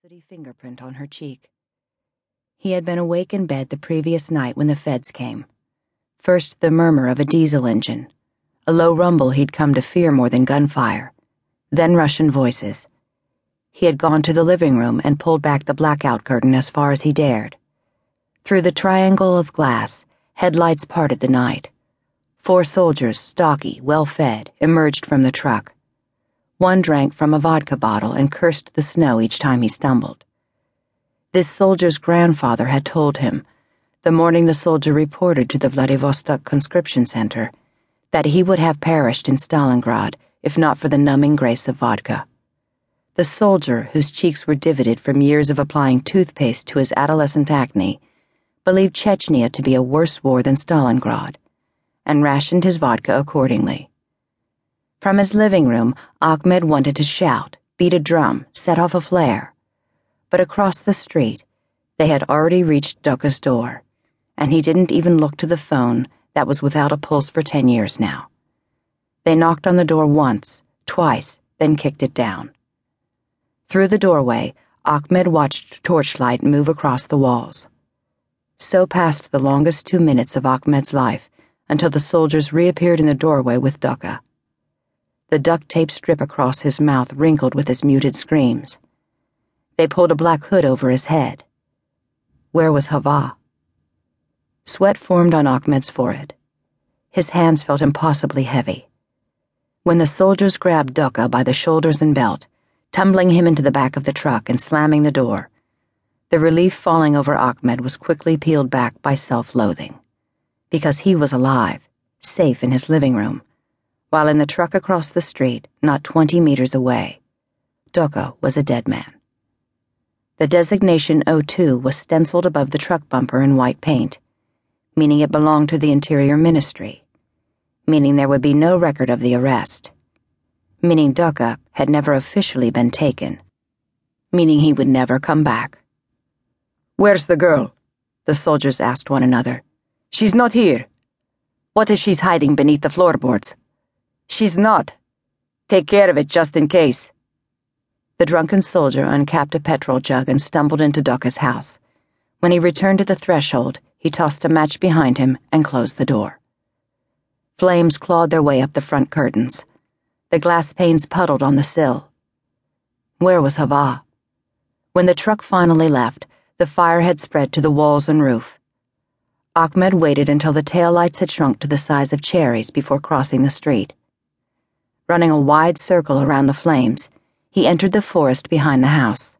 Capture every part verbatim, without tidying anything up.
sooty fingerprint on her cheek. He had been awake in bed the previous night when the feds came. First, the murmur of a diesel engine, a low rumble he'd come to fear more than gunfire, then Russian voices. He had gone to the living room and pulled back the blackout curtain as far as he dared. Through the triangle of glass, headlights parted the night. Four soldiers, stocky, well-fed, emerged from the truck. One drank from a vodka bottle and cursed the snow each time he stumbled. This soldier's grandfather had told him, the morning the soldier reported to the Vladivostok conscription center, that he would have perished in Stalingrad if not for the numbing grace of vodka. The soldier, whose cheeks were divoted from years of applying toothpaste to his adolescent acne, believed Chechnya to be a worse war than Stalingrad, and rationed his vodka accordingly. From his living room, Akhmed wanted to shout, beat a drum, set off a flare. But across the street, they had already reached Dokka's door, and he didn't even look to the phone that was without a pulse for ten years now. They knocked on the door once, twice, then kicked it down. Through the doorway, Akhmed watched torchlight move across the walls. So passed the longest two minutes of Akhmed's life, until the soldiers reappeared in the doorway with Dokka. The duct tape strip across his mouth wrinkled with his muted screams. They pulled a black hood over his head. Where was Havaa? Sweat formed on Akhmed's forehead. His hands felt impossibly heavy. When the soldiers grabbed Dokka by the shoulders and belt, tumbling him into the back of the truck and slamming the door, the relief falling over Akhmed was quickly peeled back by self-loathing. Because he was alive, safe in his living room, while in the truck across the street, not twenty meters away, Dokka was a dead man. The designation O two was stenciled above the truck bumper in white paint, meaning it belonged to the Interior Ministry, meaning there would be no record of the arrest, meaning Dokka had never officially been taken, meaning he would never come back. "Where's the girl?" the soldiers asked one another. "She's not here. What if she's hiding beneath the floorboards? She's not. Take care of it just in case." The drunken soldier uncapped a petrol jug and stumbled into Dokka's house. When he returned to the threshold, he tossed a match behind him and closed the door. Flames clawed their way up the front curtains. The glass panes puddled on the sill. Where was Havaa? When the truck finally left, the fire had spread to the walls and roof. Akhmed waited until the taillights had shrunk to the size of cherries before crossing the street. Running a wide circle around the flames, he entered the forest behind the house.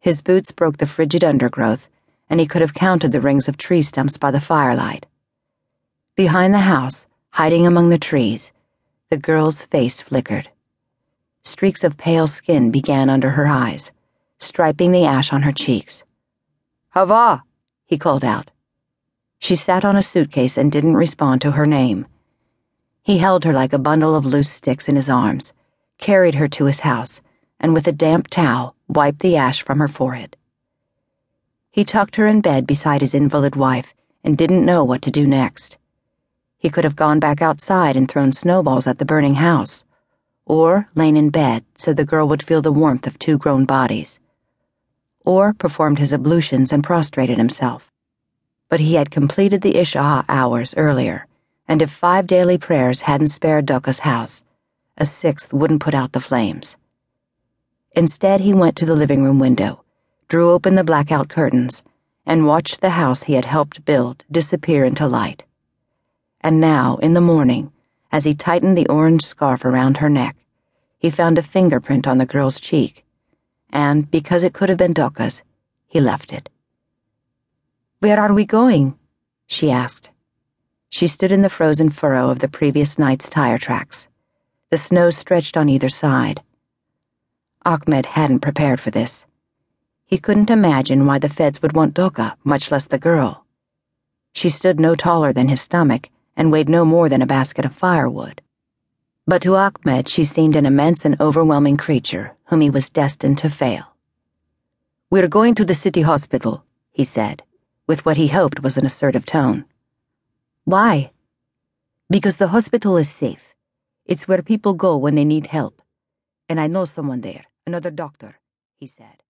His boots broke the frigid undergrowth, and he could have counted the rings of tree stumps by the firelight. Behind the house, hiding among the trees, the girl's face flickered. Streaks of pale skin began under her eyes, striping the ash on her cheeks. "Havaa!" he called out. She sat on a suitcase and didn't respond to her name. He held her like a bundle of loose sticks in his arms, carried her to his house, and with a damp towel wiped the ash from her forehead. He tucked her in bed beside his invalid wife and didn't know what to do next. He could have gone back outside and thrown snowballs at the burning house, or lain in bed so the girl would feel the warmth of two grown bodies, or performed his ablutions and prostrated himself. But he had completed the Isha hours earlier, and if five daily prayers hadn't spared Dokka's house, a sixth wouldn't put out the flames. Instead, he went to the living room window, drew open the blackout curtains, and watched the house he had helped build disappear into light. And now, in the morning, as he tightened the orange scarf around her neck, he found a fingerprint on the girl's cheek, and, because it could have been Dokka's, he left it. "Where are we going?" she asked. She stood in the frozen furrow of the previous night's tire tracks. The snow stretched on either side. Akhmed hadn't prepared for this. He couldn't imagine why the feds would want Dokka, much less the girl. She stood no taller than his stomach and weighed no more than a basket of firewood. But to Akhmed, she seemed an immense and overwhelming creature whom he was destined to fail. "We're going to the city hospital," he said, with what he hoped was an assertive tone. "Why?" "Because the hospital is safe. It's where people go when they need help. And I know someone there, another doctor," he said.